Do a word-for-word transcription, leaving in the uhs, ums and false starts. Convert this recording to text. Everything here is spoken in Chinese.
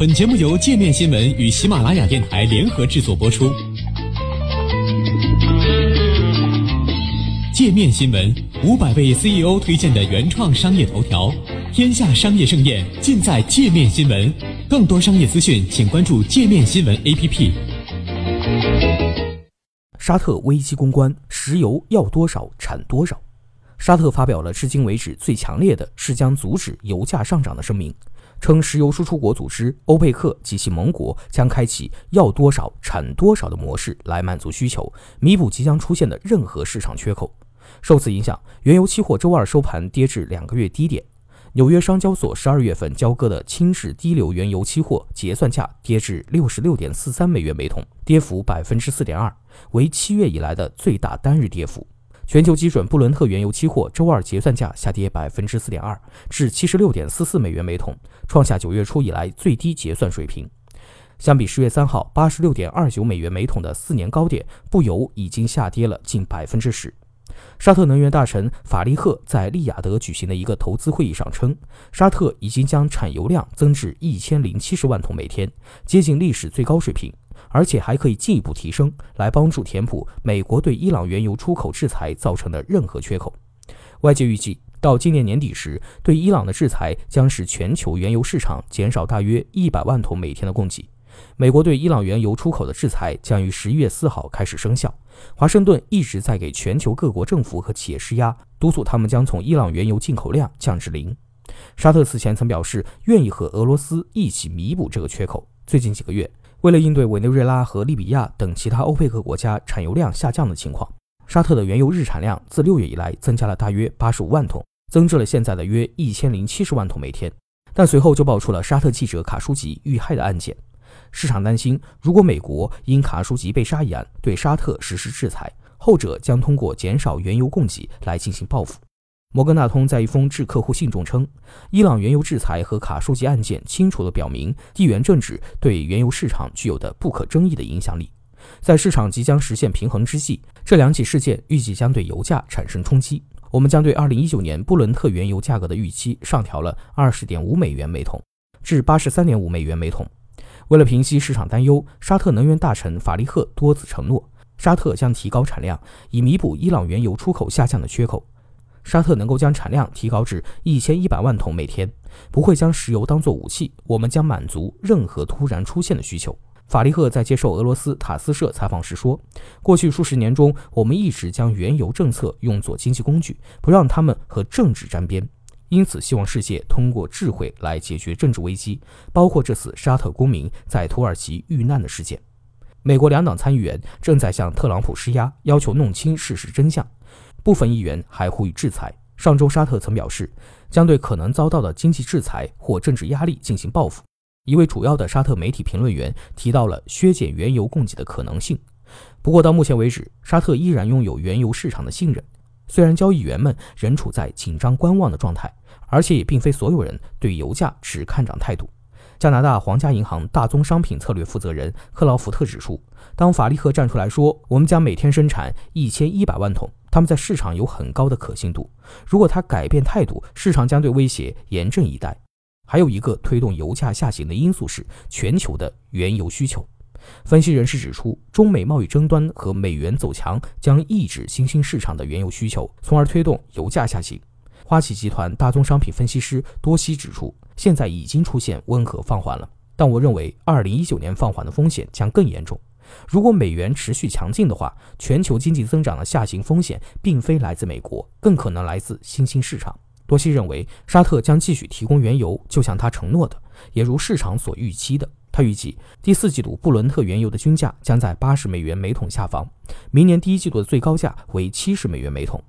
本节目由界面新闻与喜马拉雅电台联合制作播出。界面新闻五百位 C E O 推荐的原创商业头条，天下商业盛宴尽在界面新闻。更多商业资讯，请关注界面新闻 A P P。 沙特危机公关，石油要多少产多少。沙特发表了至今为止最强烈的是将阻止油价上涨的声明，称石油输出国组织、欧佩克及其盟国将开启要多少产多少的模式来满足需求，弥补即将出现的任何市场缺口。受此影响，原油期货周二收盘跌至两个月低点。纽约商交所十二月份交割的轻质低硫原油期货结算价跌至 六十六点四三 美元每桶，跌幅 百分之四点二， 为七月以来的最大单日跌幅。全球基准布伦特原油期货周二结算价下跌 百分之四点二 至 七十六点四四 美元每桶，创下九月初以来最低结算水平。相比十月三号 八十六点二九 美元每桶的四年高点，布油已经下跌了近 百分之十。沙特能源大臣法利赫在利雅得举行的一个投资会议上称，沙特已经将产油量增至一千零七十万桶每天，接近历史最高水平，而且还可以进一步提升，来帮助填补美国对伊朗原油出口制裁造成的任何缺口。外界预计，到今年年底时，对伊朗的制裁将使全球原油市场减少大约一百万桶每天的供给。美国对伊朗原油出口的制裁将于十一月四号开始生效。华盛顿一直在给全球各国政府和企业施压，督促他们将从伊朗原油进口量降至零。沙特此前曾表示愿意和俄罗斯一起弥补这个缺口。最近几个月，为了应对委内瑞拉和利比亚等其他欧佩克国家产油量下降的情况，沙特的原油日产量自六月以来增加了大约八十五万桶，增至了现在的约一千零七十万桶每天。但随后就爆出了沙特记者卡舒吉遇害的案件。市场担心，如果美国因卡舒吉被杀一案对沙特实施制裁，后者将通过减少原油供给来进行报复。摩根大通在一封致客户信中称，伊朗原油制裁和卡舒吉案件清楚地表明地缘政治对原油市场具有的不可争议的影响力。在市场即将实现平衡之际，这两起事件预计将对油价产生冲击。我们将对二零一九年布伦特原油价格的预期上调了 二十点五 美元每桶至 八十三点五 美元每桶。为了平息市场担忧，沙特能源大臣法利赫多次承诺，沙特将提高产量以弥补伊朗原油出口下降的缺口。沙特能够将产量提高至一千一百万桶每天，不会将石油当作武器，我们将满足任何突然出现的需求。法利赫在接受俄罗斯塔斯社采访时说，过去数十年中，我们一直将原油政策用作经济工具，不让他们和政治沾边，因此希望世界通过智慧来解决政治危机，包括这次沙特公民在土耳其遇难的事件。美国两党参议员正在向特朗普施压，要求弄清事实真相。部分议员还呼吁制裁。上周沙特曾表示，将对可能遭到的经济制裁或政治压力进行报复。一位主要的沙特媒体评论员提到了削减原油供给的可能性。不过到目前为止，沙特依然拥有原油市场的信任，虽然交易员们仍处在紧张观望的状态，而且也并非所有人对油价持看涨态度。加拿大皇家银行大宗商品策略负责人克劳福特指出，当法利赫站出来说我们将每天生产一千一百万桶，他们在市场有很高的可信度，如果他改变态度，市场将对威胁严阵以待。还有一个推动油价下行的因素是全球的原油需求。分析人士指出，中美贸易争端和美元走强将抑制新兴市场的原油需求，从而推动油价下行。花旗集团大宗商品分析师多西指出，现在已经出现温和放缓了，但我认为二零一九年放缓的风险将更严重。如果美元持续强劲的话，全球经济增长的下行风险并非来自美国，更可能来自新兴市场。多西认为，沙特将继续提供原油，就像他承诺的，也如市场所预期的。他预计第四季度布伦特原油的均价将在八十美元每桶下方，明年第一季度的最高价为七十美元每桶，